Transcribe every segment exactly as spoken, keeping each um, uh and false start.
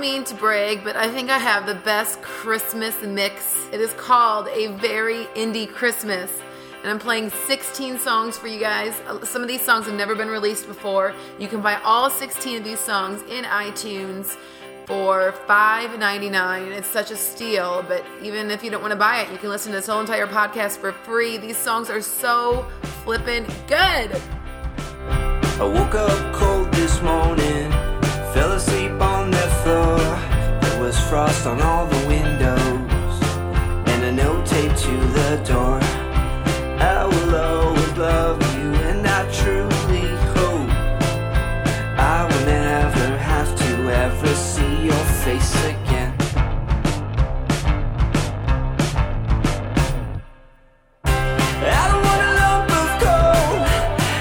don't mean to brag, but I think I have the best Christmas mix. It is called A Very Indie Christmas. And I'm playing sixteen songs for you guys. Some of these songs have never been released before. You can buy all sixteen of these songs in iTunes for five ninety-nine. It's such a steal, but even if you don't want to buy it, you can listen to this whole entire podcast for free. These songs are so flippin' good. I woke up cold this morning, fell asleep on the floor. There was frost on all the windows and a note taped to the door. I will always love you, and I truly hope I will never have to ever see your face again. I don't want a lump of coal,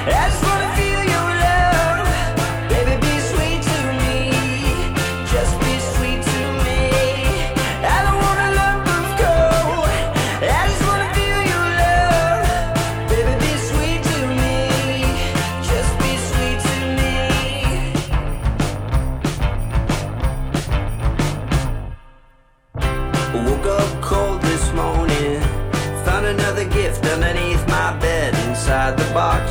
I just want to feel your love. Baby, be sweet to me, just be sweet to me. I don't want a lump of coal, I just want to feel your love. Baby, be sweet to me, just be sweet to me. I woke up cold this morning, found another gift underneath my bed. Inside the box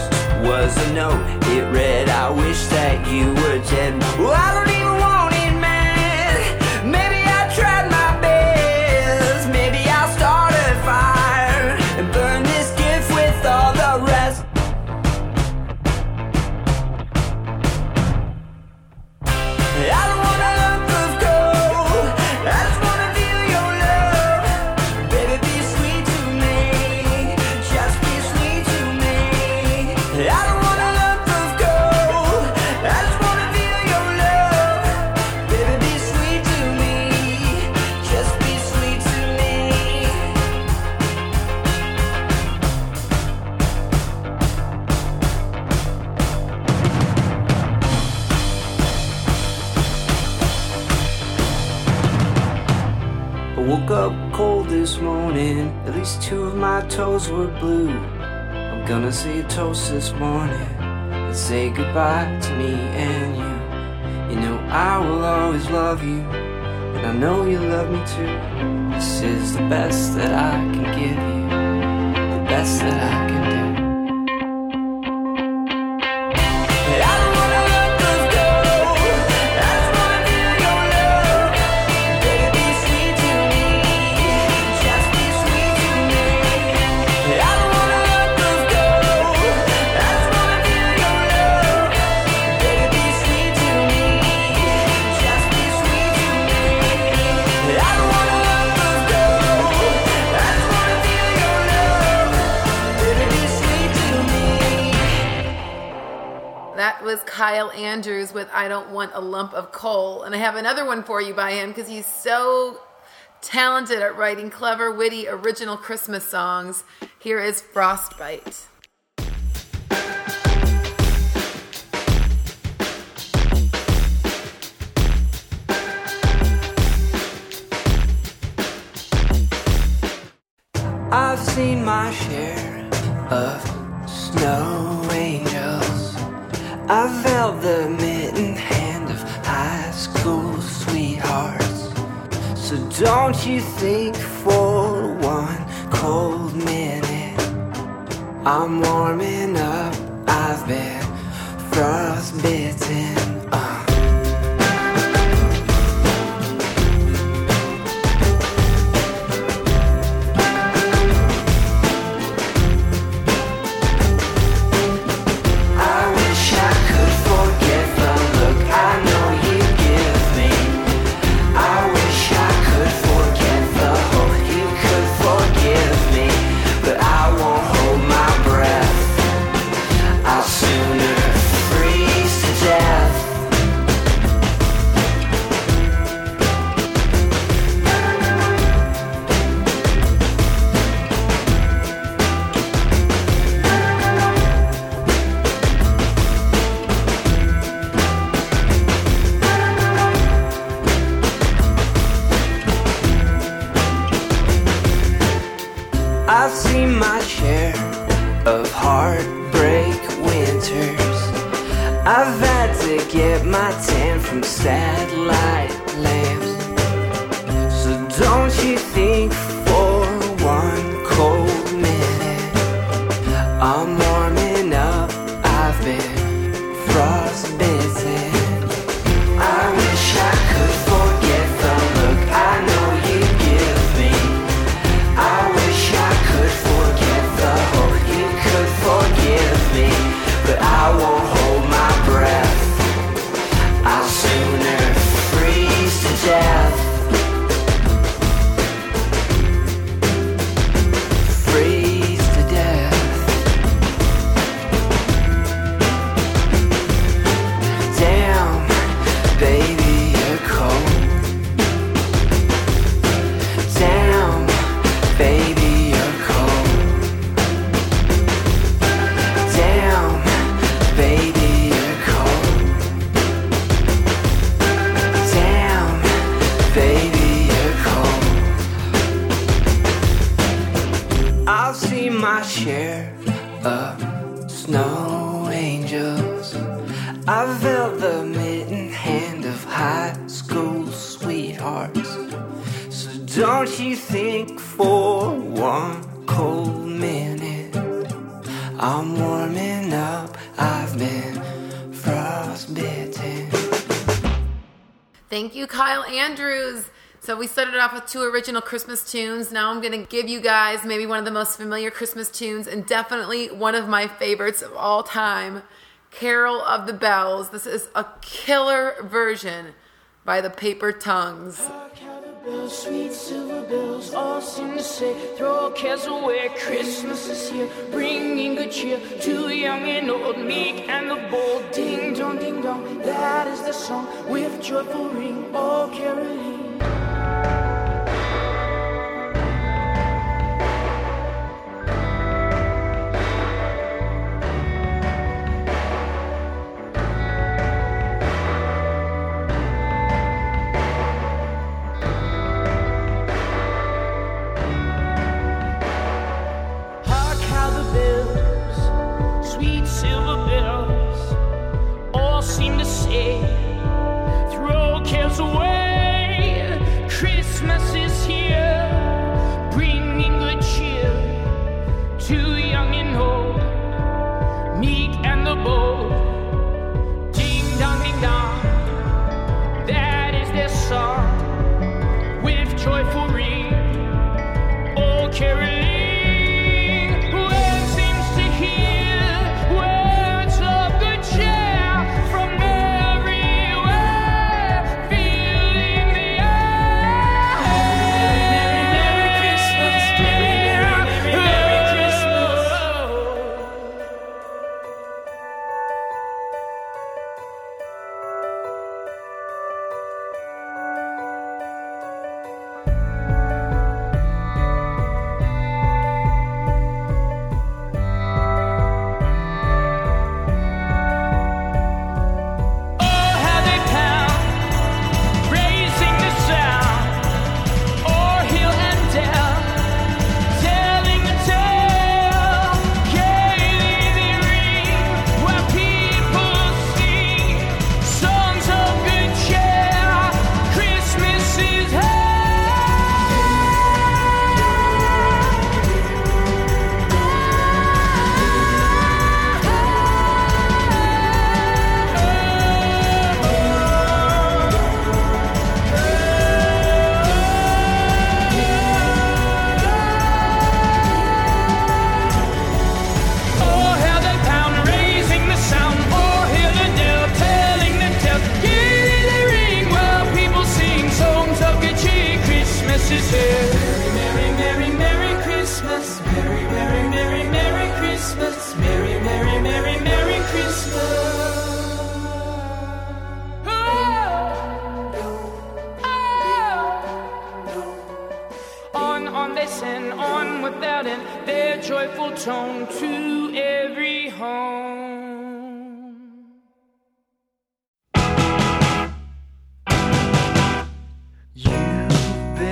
was a note. It read, I wish that you were dead. Well, I don't even want it, man. Maybe I tried my best. Maybe I'll start a fire and burn this gift with all the rest. I don't want a lump of coal, I just want to feel your love. Baby, be sweet to me, just be sweet to me. I don't want a lump of coal, I just want to feel your love. Baby, be sweet to me, just be sweet to me. I woke up cold this morning, at least two of my toes were blue. I'm gonna say a toast this morning and say goodbye to me and you. You know I will always love you, and I know you love me too. This is the best that I can give you, the best that I can do. I don't want a lump of coal, I just want to feel your love. Baby, be sweet to me, just be sweet to me. I don't want a lump of coal, I just want to feel your love. Baby, be sweet to me, just be sweet to me. I don't want a lump of coal, I just want to feel your love. Baby, be sweet to me. That was Kyle Andrews with I Don't Want a Lump of Coal. And I have another one for you by him because he's so talented at writing clever, witty, original Christmas songs. Here is Frostbite. I've seen my share of snow angels. I've held the mitten hand of high school sweethearts. So don't you think for one cold minute I'm warming up. I've been frostbitten. Uh. I wish I could forget the look I know you give me. I wish I could forget the hope you could forgive me. But I won't hold my breath, I'll sooner freeze to death. I've seen my share of heartbreak winters. I've had to get my tan from satellite land. my share of snow angels. I felt the mitten hand of high school sweethearts. So don't you think for one cold minute I'm warming up, I've been frostbitten. Thank you, Kyle Andrews. So we started off with two original Christmas tunes. Now I'm going to give you guys maybe one of the most familiar Christmas tunes and definitely one of my favorites of all time, Carol of the Bells. This is a killer version by the Paper Tongues. Hark how the bells, sweet silver bells, all seem to say, throw all cares away. Christmas is here, bringing good cheer to young and old, meek and the bold. Ding dong, ding dong, that is the song with joyful ring, all caroling.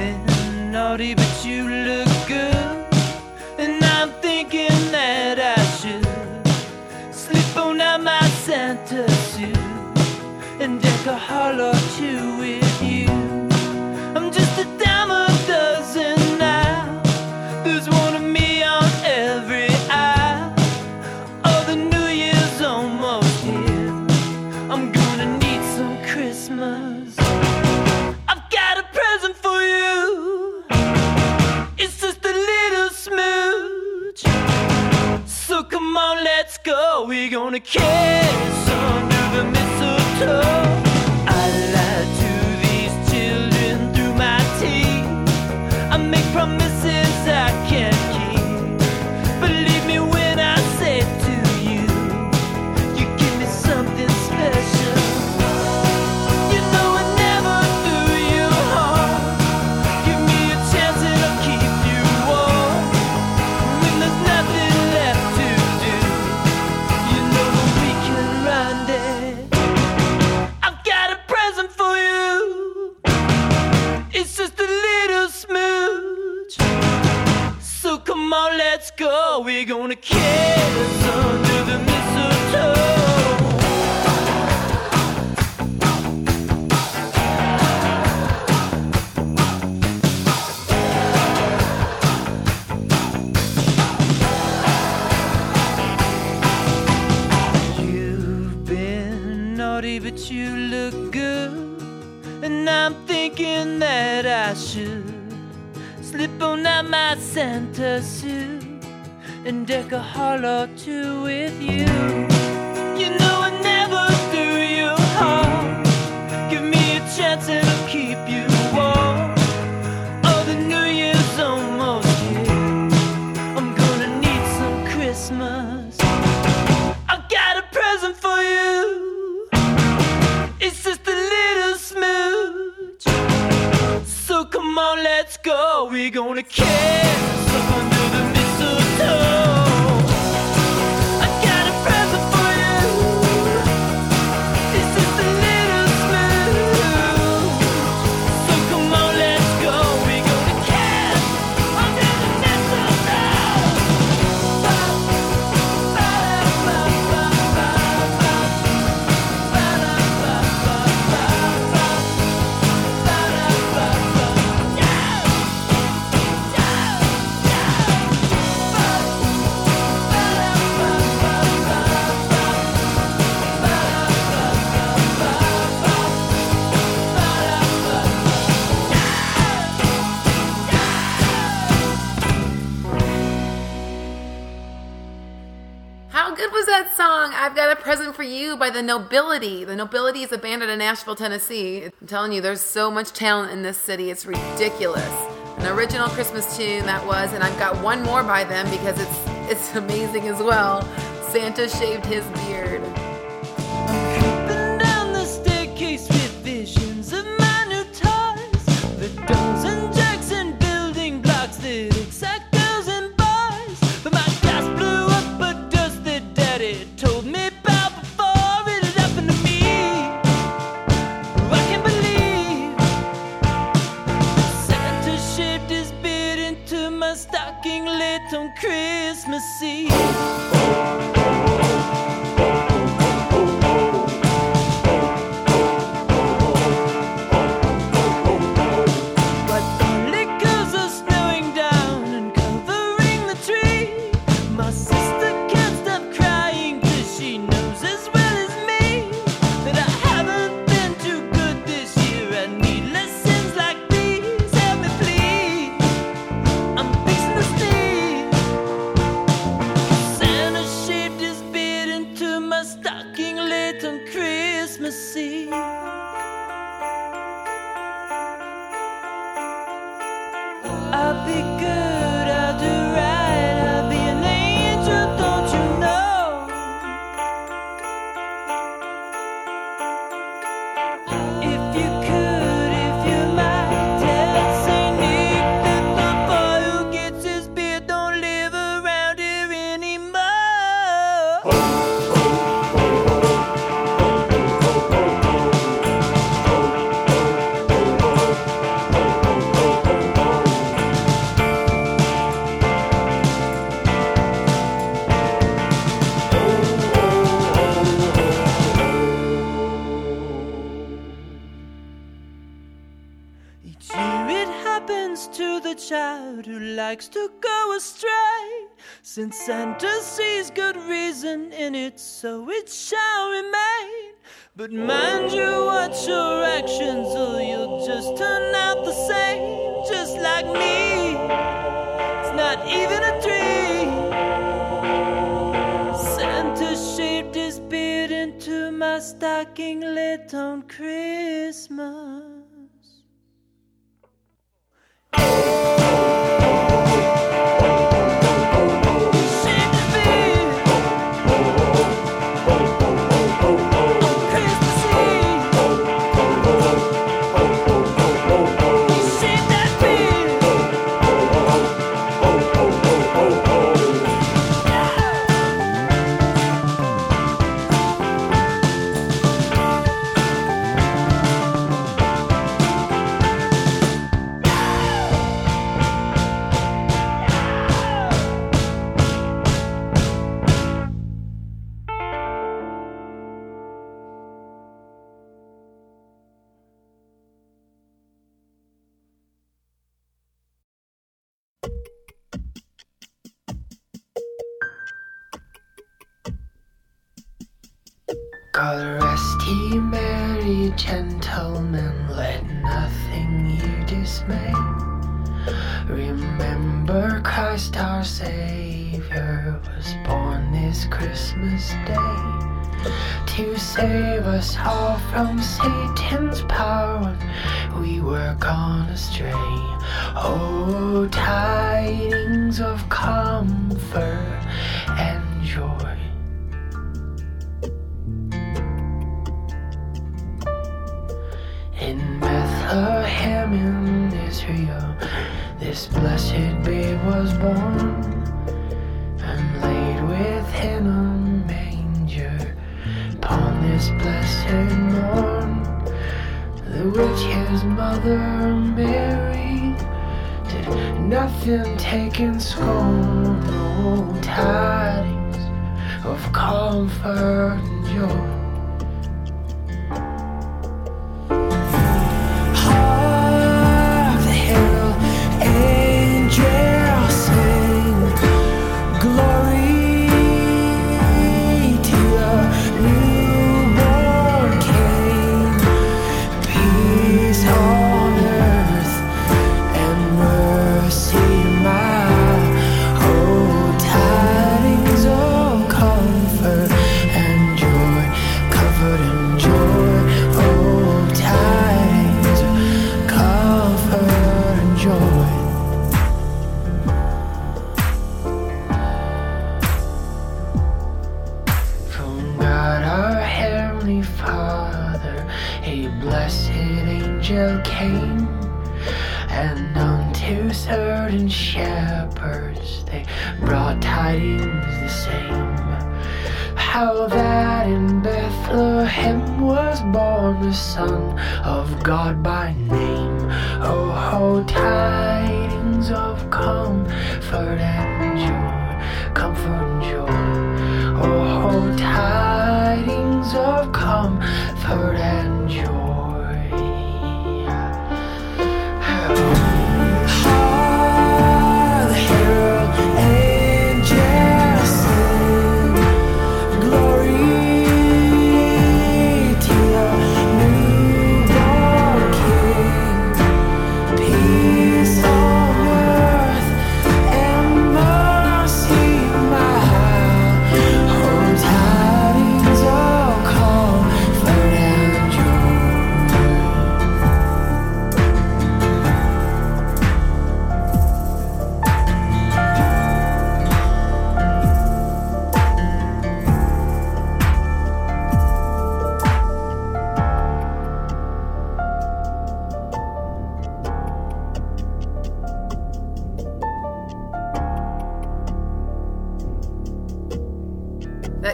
There's nothing left to do. You know that we can run there. let's go. We're gonna kiss under the mistletoe. You've been naughty, but you look good, and I'm thinking that I should slip on out my Santa suit and deck a hall or two with you. You know I never threw you home. Give me a chance and I'll keep you warm. Oh, the New Year's almost here. I'm gonna need some Christmas. I got a present for you. It's just a little smooch. So come on, let's go. We're gonna kiss under the mistletoe. I got a present for you. It's just a little smooth. So come on, let's go. We're gonna kiss under the mistletoe. Song I've Got a Present for You by The Nobility. The Nobility is a band out of Nashville, Tennessee. I'm telling you, there's so much talent in this city, it's ridiculous. An original Christmas tune that was, and I've got one more by them because it's it's amazing as well. Santa Shaved His Beard. I'm creeping down the staircase with visions of my new toys, the domes and jacks and building blocks that exact girls and boys, but my glass blew up but it told me about before it had happened to me. I can't believe Santa shaved his beard into my stocking late on Christmas Eve. To go astray, since Santa sees good reason in it, so it shall remain. But mind you, watch your actions, or you'll just turn out the same, just like me. It's not even a dream. Santa shaved his beard into my stocking late on Christmas. all the rest he married gentlemen, let nothing you dismay. Remember Christ our Savior was born this Christmas day to save us all from Satan's power when we were gone astray. Oh, tidings of comfort and joy. In Bethlehem in Israel, this blessed babe was born, and laid within a manger upon this blessed morn. The which his mother Mary did nothing take in scorn. Oh, tidings of comfort and joy.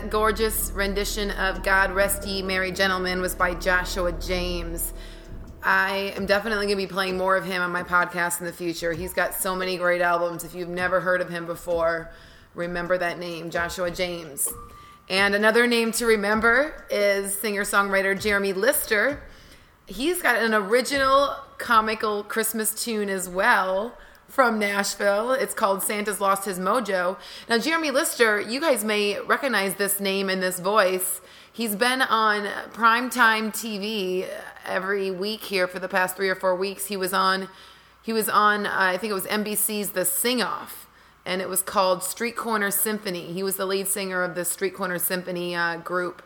Gorgeous rendition of God Rest Ye Merry Gentlemen was by Joshua James. I am definitely going to be playing more of him on my podcast in the future. He's got so many great albums. If you've never heard of him before, remember that name, Joshua James. And another name to remember is singer-songwriter Jeremy Lister. He's got an original comical Christmas tune as well from Nashville. It's called Santa's Lost His Mojo. Now, Jeremy Lister, you guys may recognize this name and this voice. He's been on primetime T V every week here for the past three or four weeks. He was on, he was on, uh, I think it was N B C's The Sing Off, and it was called Street Corner Symphony. He was the lead singer of the Street Corner Symphony uh, group,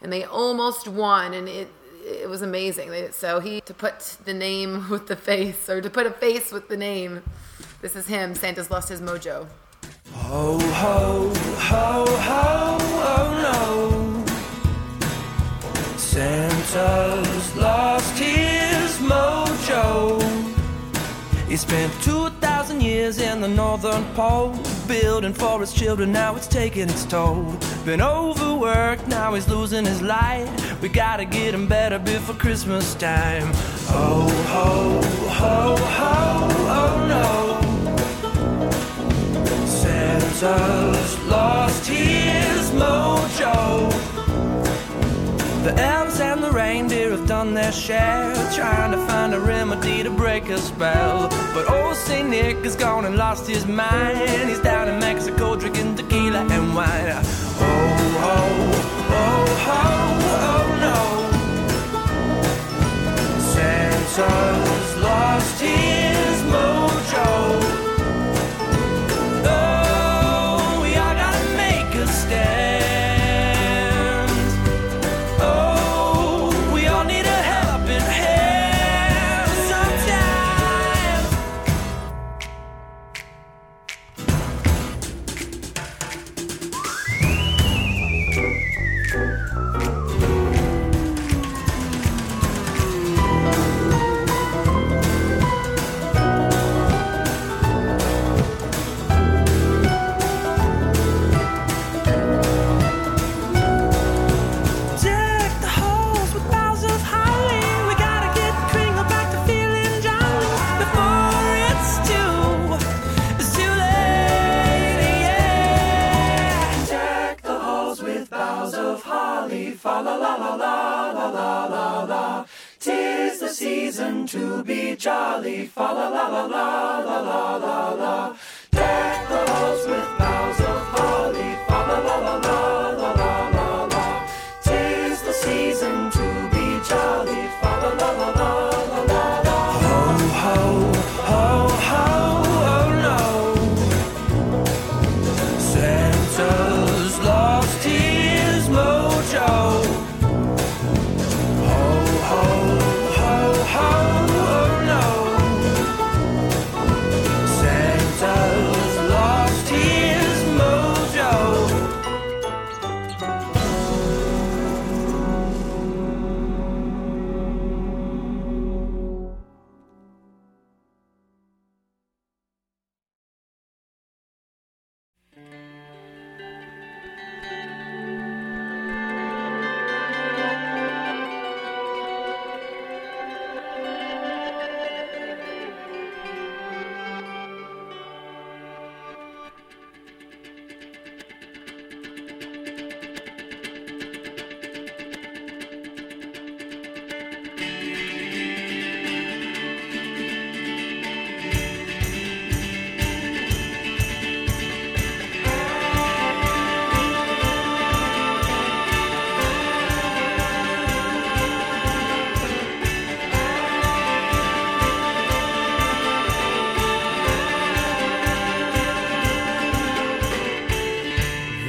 and they almost won, and it it was amazing. So he, to put the name with the face, or to put a face with the name, this is him, Santa's Lost His Mojo. Ho, ho, ho, ho, oh no. Santa's lost his mojo. He spent two thousand years in the northern pole, building for his children, now it's taking its toll. Been overworked, now he's losing his light. We gotta get him better before Christmas time. Ho, ho, ho, ho, oh no. Santa's lost his mojo. The elves and the reindeer have done their share, trying to find a remedy to break a spell. But old Saint Nick has gone and lost his mind. He's down in Mexico drinking tequila and wine. Oh, oh.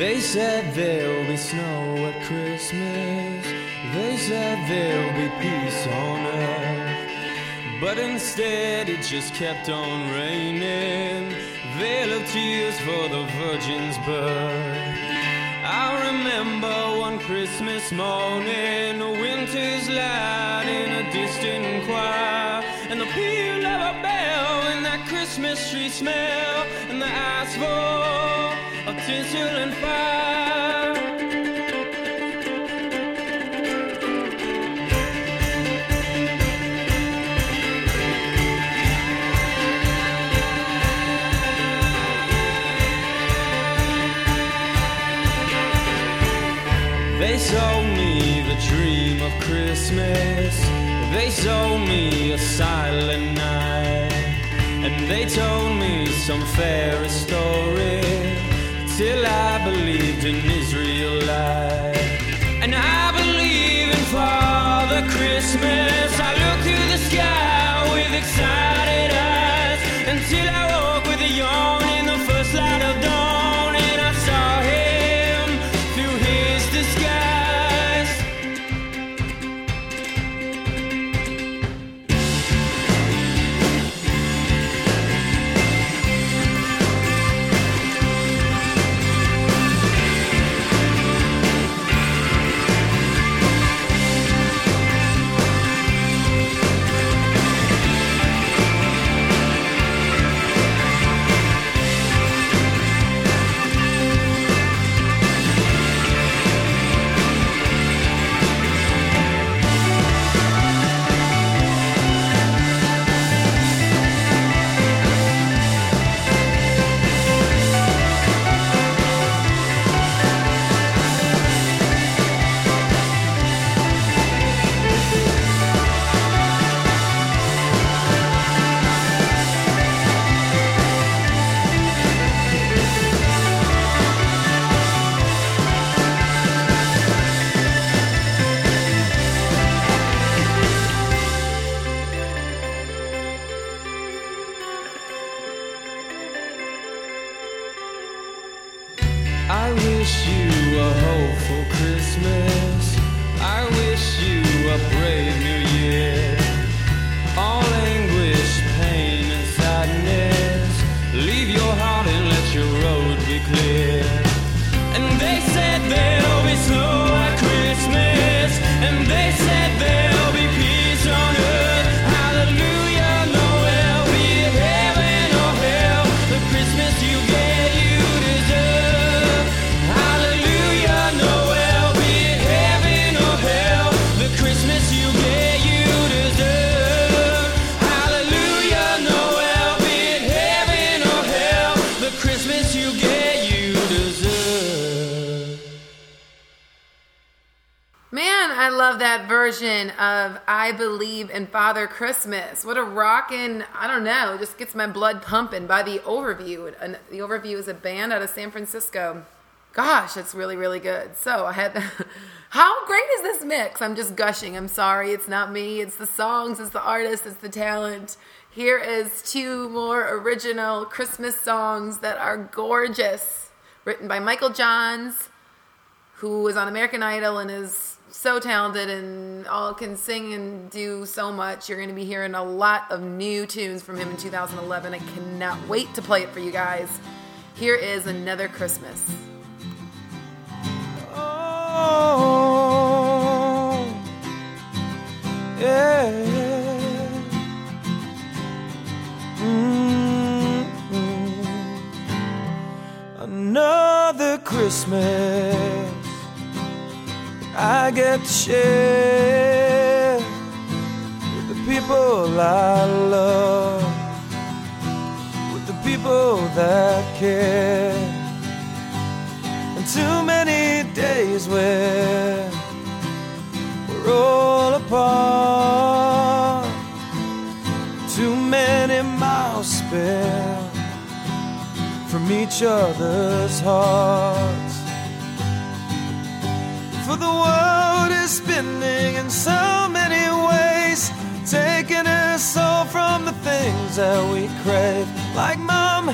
They said there'll be snow at Christmas. They said there'll be peace on earth. But instead it just kept on raining. Veil of tears for the Virgin's birth. I remember one Christmas morning, a winter's light in a distant choir, and the peal of a bell and that Christmas tree smell, and the ice fall of tinsel and fire. They sold me the dream of Christmas. They sold me a silent night. And they told me some fairy story till I believed in Israelite. And I believe in Father Christmas. I look through the sky with excited eyes until I woke with a yawn in the first light of dawn, and I saw him through his disguise. wish you a hopeful Christmas. I wish you a brave new year. All anguish, pain, and sadness, leave your heart and let your road be clear. And they said there'll be snow at Christmas, and they said there'll be peace on earth. Hallelujah, Noel, be it heaven or hell, the Christmas you get you deserve. Hallelujah, Noel, be it heaven or hell, the Christmas you get you deserve. Hallelujah, Noel, be it heaven or hell, the Christmas you get you deserve. Man, I love that version of I Believe in Father Christmas. What a rockin', I don't know, just gets my blood pumping by The Overview. And The Overview is a band out of San Francisco. Gosh, it's really, really good. So I had, how great is this mix? I'm just gushing. I'm sorry. It's not me. It's the songs. It's the artists. It's the talent. Here is two more original Christmas songs that are gorgeous. Written by Michael Johns, who was on American Idol and is so talented and all can sing and do so much. You're going to be hearing a lot of new tunes from him in two thousand eleven. I cannot wait to play it for you guys. Here is Another Christmas. Oh, yeah. Mm-hmm. Another Christmas I get to share with the people I love, with the people that care. And too many days where we're all apart, too many miles spent from each other's hearts. For the world is spinning in so many ways, taking us all from the things that we crave. Like mom,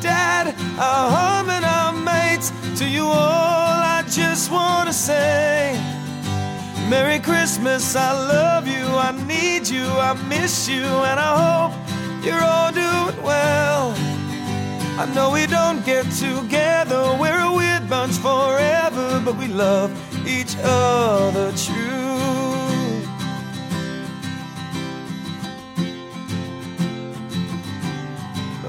dad, our home and our mates. To you all I just want to say Merry Christmas, I love you, I need you, I miss you. And I hope you're all doing well. I know we don't get together, we're a weird bunch forever, but we love each other true.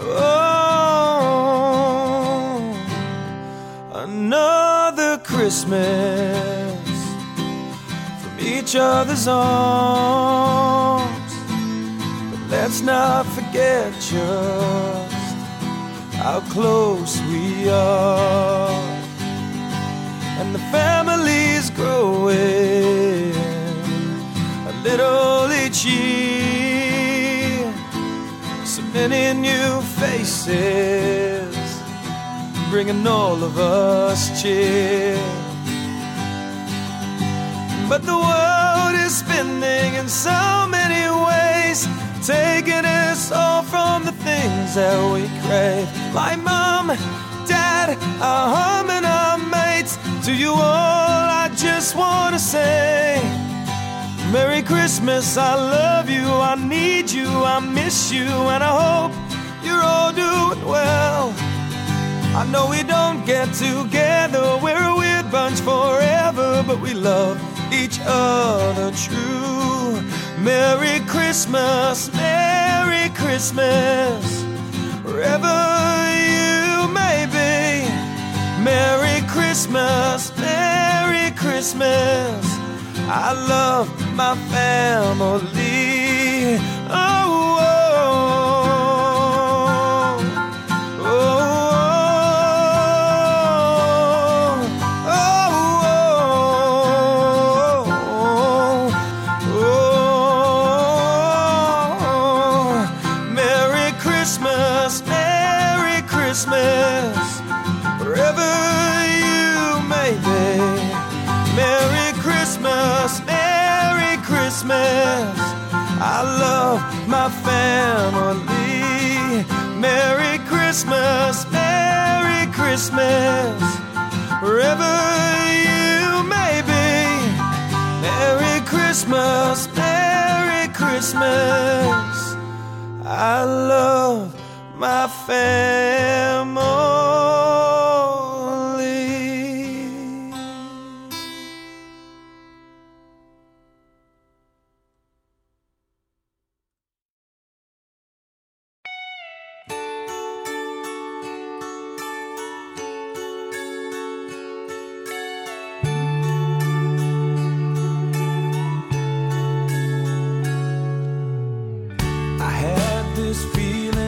Oh, another Christmas from each other's arms. But let's not forget just how close we are. And the family's growing a little each year. So many new faces bringing all of us cheer. But the world is spinning in so many ways, taking us all from the things that we crave. Like mom, dad, our home and our mates. To you all I just want to say Merry Christmas, I love you, I need you, I miss you. And I hope you're all doing well. I know we don't get together, we're a weird bunch forever, but we love each other true. Merry Christmas, Merry Christmas, wherever you may be. Merry Christmas, Merry Christmas, I love my family. Oh, oh, oh, oh, oh, oh, oh, oh. Merry Christmas, Merry Christmas, wherever you may be. Merry Christmas, Merry Christmas, I love my family. Merry Christmas, Merry Christmas, wherever you may be. Merry Christmas, Merry Christmas. I love my family. I had this feeling.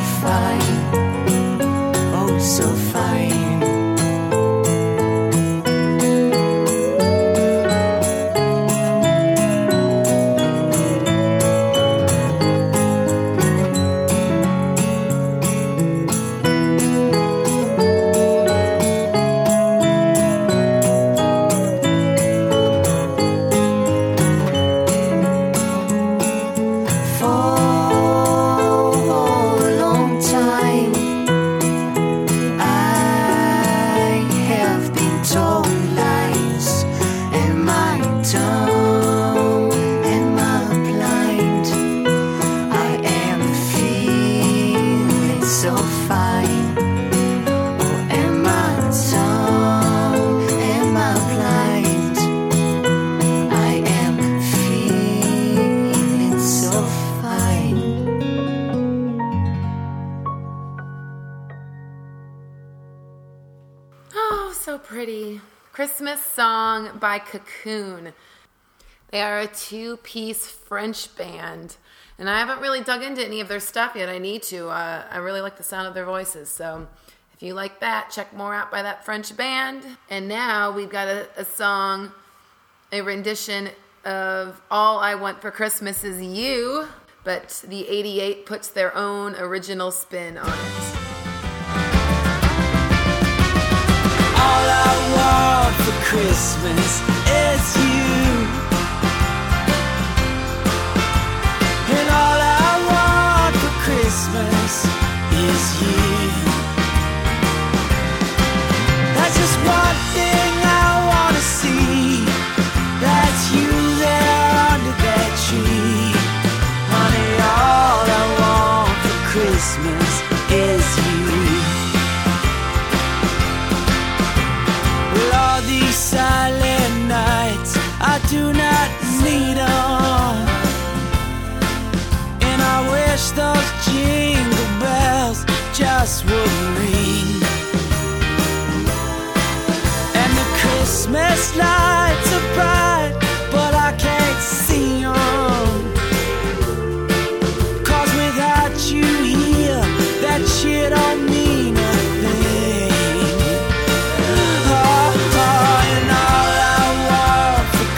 fine, oh so fine. Song by Cocoon. They are a two-piece French band, and I haven't really dug into any of their stuff yet. I need to. Uh, I really like the sound of their voices, so if you like that, check more out by that French band. And now we've got a, a song, a rendition of All I Want for Christmas Is You, but the eighty-eight puts their own original spin on it. All I want for Christmas is you, and all I want for Christmas is you. That's just one thing I want to see, that's you there under that tree. Honey, all I want for Christmas is you. These silent nights I do not need on, and I wish those jingle bells just would ring, and the Christmas lights are bright, but I can't see them, 'cause without you here, that shit don't mean a thing.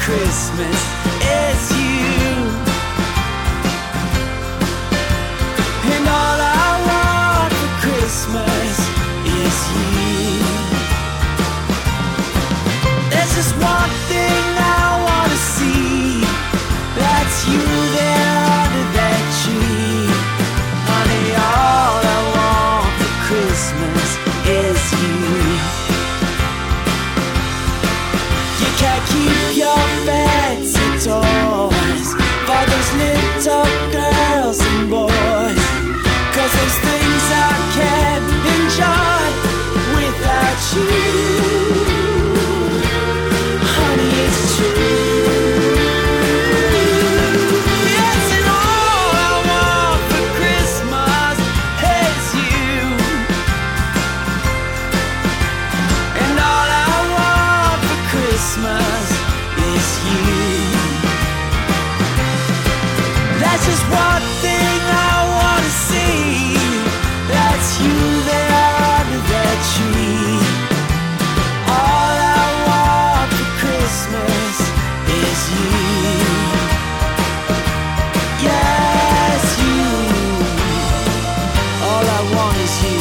Christmas is you, and all I want for Christmas is you. There's just one thing I want to see, that's you there under that tree. Honey, all I want for Christmas is you. Can't keep your fancy toys for those little girls and boys, 'cause there's things I can't enjoy without you. Honey, it's true. Just one thing I want to see, that's you there under that tree. All I want for Christmas is you. Yes, you. All I want is you.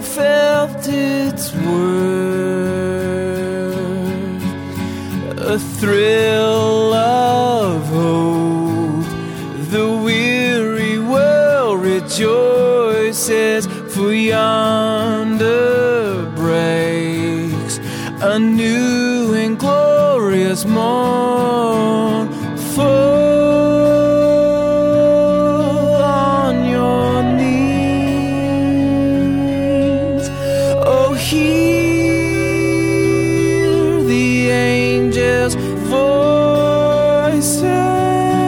felt its worth. A thrill of hope, the weary world rejoices, for yonder breaks a new and glorious morn. Fall on your knees, oh hear the angels' voices,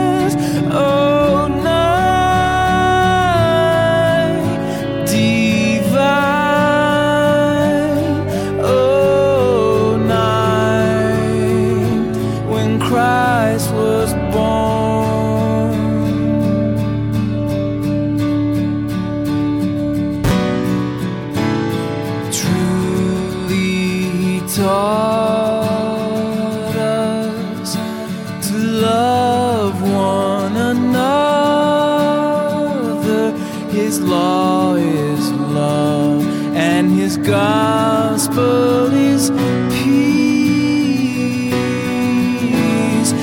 oh night divine, oh night when Christ was born. Truly taught us to love one another. His law is love, and his gospel is peace.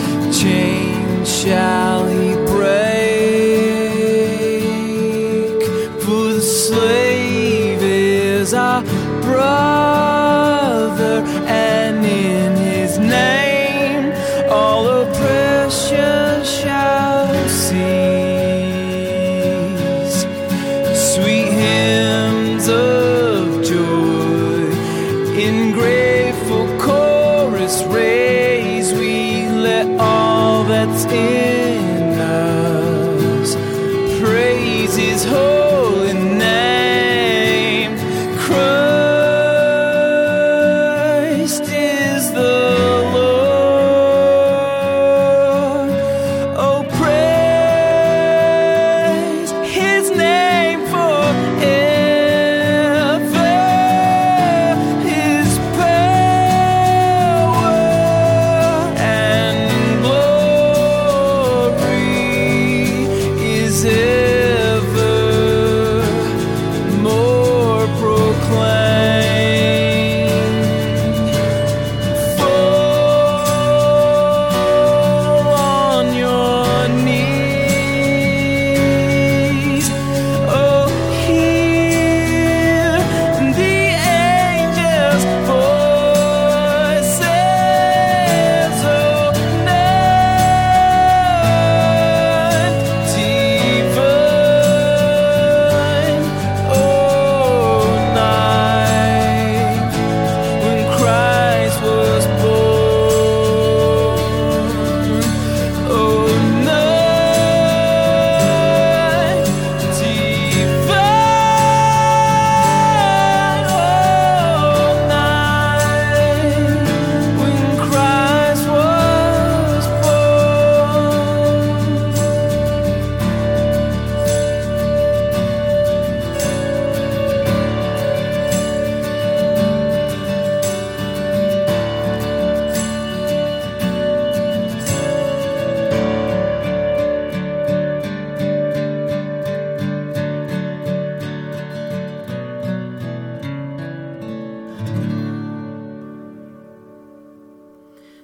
Chains shall he break, for the slave is our brother, and in his name all oppression shall cease. Sweet hymns of joy in grateful chorus raise, we let all that's in us praise his holy name. Christ is the Lord, oh praise his name forever. His power and glory is ever more proclaimed. Fall on your knees, oh hear the angels' voices, oh night divine, oh night when Christ was born. Oh night divine, oh night when Christ was born.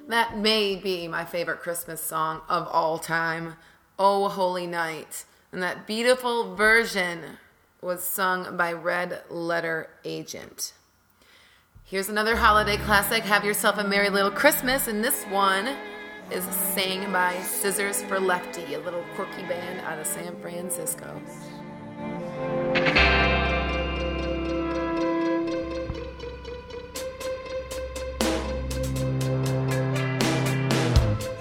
That may be my favorite Christmas song of all time, "O Holy Night." And that beautiful version was sung by Red Letter Agent. Here's another holiday classic, "Have Yourself a Merry Little Christmas." And this one is sang by Scissors for Lefty, a little quirky band out of San Francisco.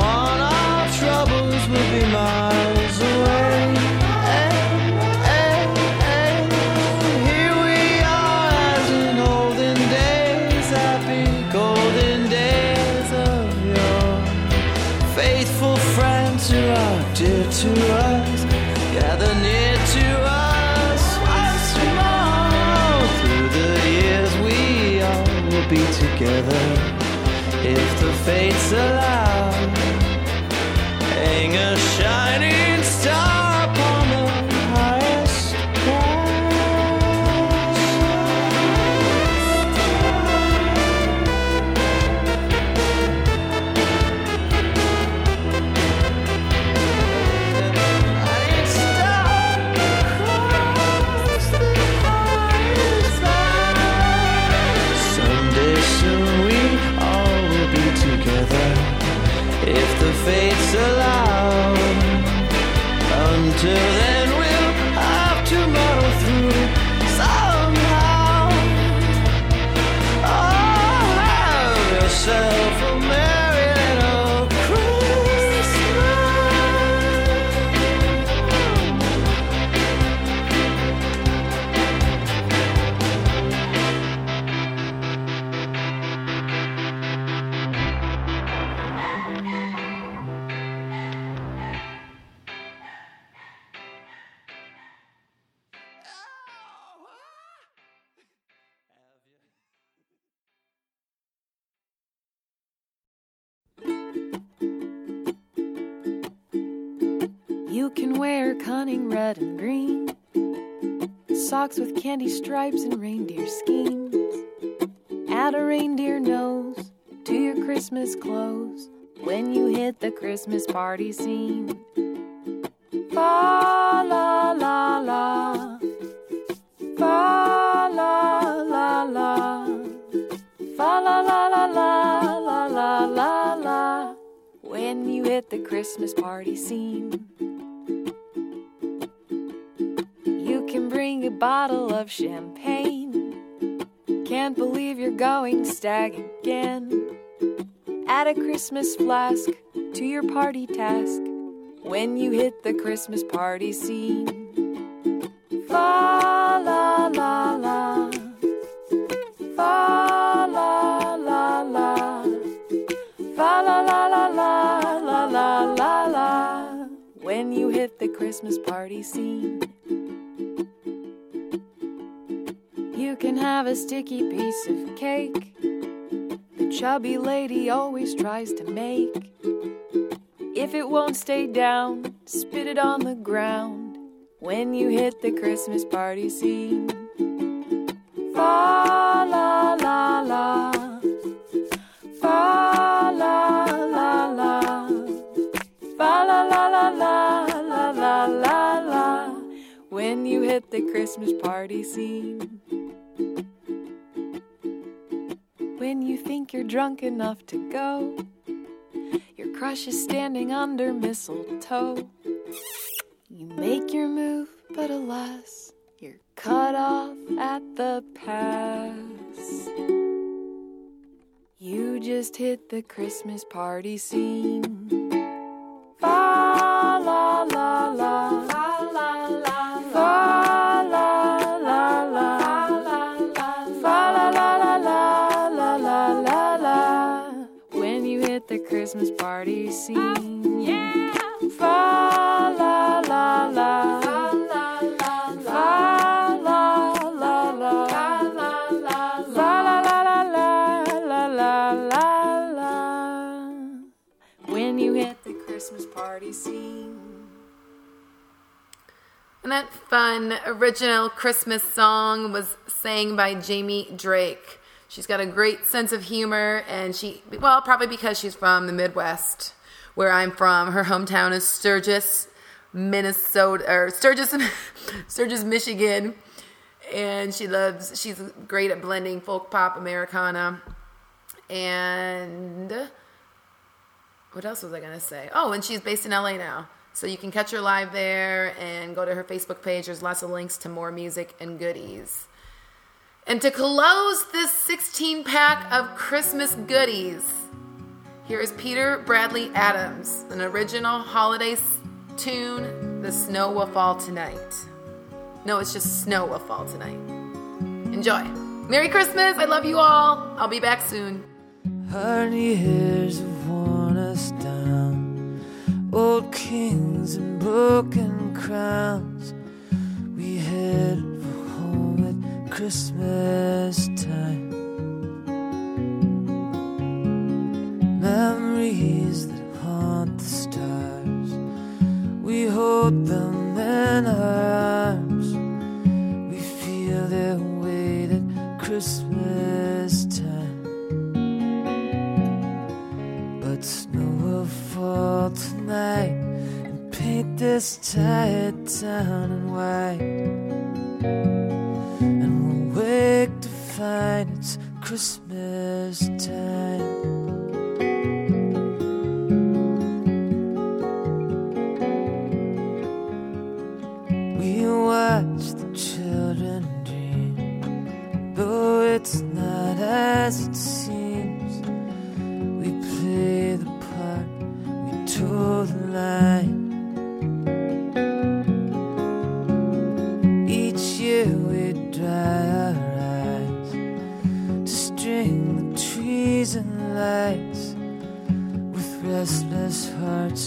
on, our troubles will be miles away. Hey. to us, gather near to us, once more. Through the years we all will be together, if the fates allow. Hang a shining star upon the highest cross. Someday soon we all will be together, if the fates allow. Until then we'll have to muddle through somehow. Oh, have yourself a merry little Christmas. You can wear cunning red and green socks with candy stripes and reindeer schemes. Add a reindeer nose to your Christmas clothes when you hit the Christmas party scene. Fa la la la, fa la la la, fa la la la la la la la la. When you hit the Christmas party scene. Bring a bottle of champagne. Can't believe you're going stag again. Add a Christmas flask to your party task when you hit the Christmas party scene. Fa la la la, fa la la la, fa la la la la la la la la. When you hit the Christmas party scene. You can have a sticky piece of cake the chubby lady always tries to make. If it won't stay down, spit it on the ground when you hit the Christmas party scene. Fa la la la, fa la la la, fa la la la la la la la la. When you hit the Christmas party scene. When you think you're drunk enough to go, your crush is standing under mistletoe. You make your move, but alas, you're cut off at the pass. You just hit the Christmas party scene. Fa la la la, fa la la la, fa la la la. The Christmas party scene. Oh, yeah. Fa la la la, fa la la la, fa la la la, fa la la la, fa la la la la. When you hit the Christmas party scene. And that fun original Christmas song was sang by Jamie Drake. She's got a great sense of humor, and she, well, probably because she's from the Midwest, where I'm from. Her hometown is Sturgis, Minnesota, or Sturgis, Sturgis, Michigan, and she loves, she's great at blending folk pop, Americana, and what else was I going to say? Oh, and she's based in L A now, so you can catch her live there and go to her Facebook page. There's lots of links to more music and goodies. And to close this sixteen-pack of Christmas goodies, here is Peter Bradley Adams, an original holiday tune, The Snow Will Fall Tonight. No, it's just Snow Will Fall Tonight. Enjoy. Merry Christmas. I love you all. I'll be back soon. Her years have worn us down. old kings and broken crowns. We head for home at Christmas time. Memories that haunt the stars, we hold them in our arms. We feel their weight at Christmas time. But snow will fall tonight and paint this tired town in white. And we'll wake to find it's Christmas time. It's not as it seems. We play the part, we toe the line. Each year we dry our eyes to string the trees and lights with restless hearts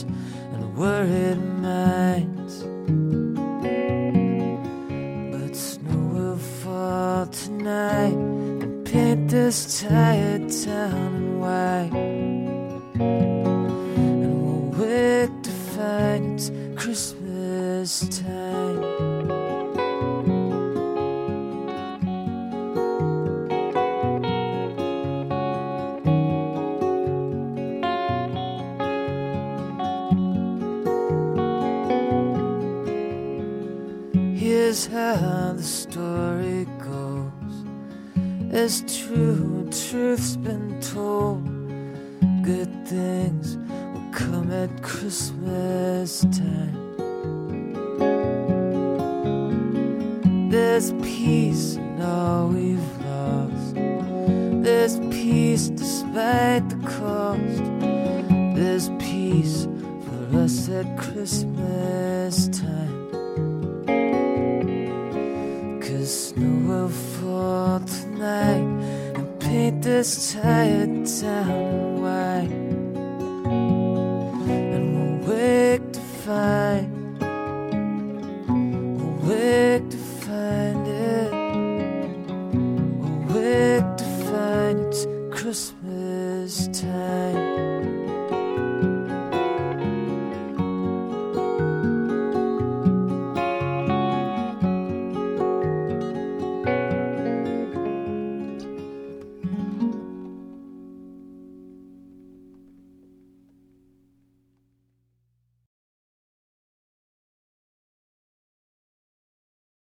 and worried minds. But snow will fall tonight. Paint this tired town in white, and we'll wake to find it's Christmas time. Here's how the story goes. It's true, truth's been told. Good things will come at Christmas time. There's peace in all we've lost. There's peace despite the cost. There's peace for us at Christmas time. 'Cause snow will fall tonight and paint this tired town white, and we'll wake to find, we'll wake to find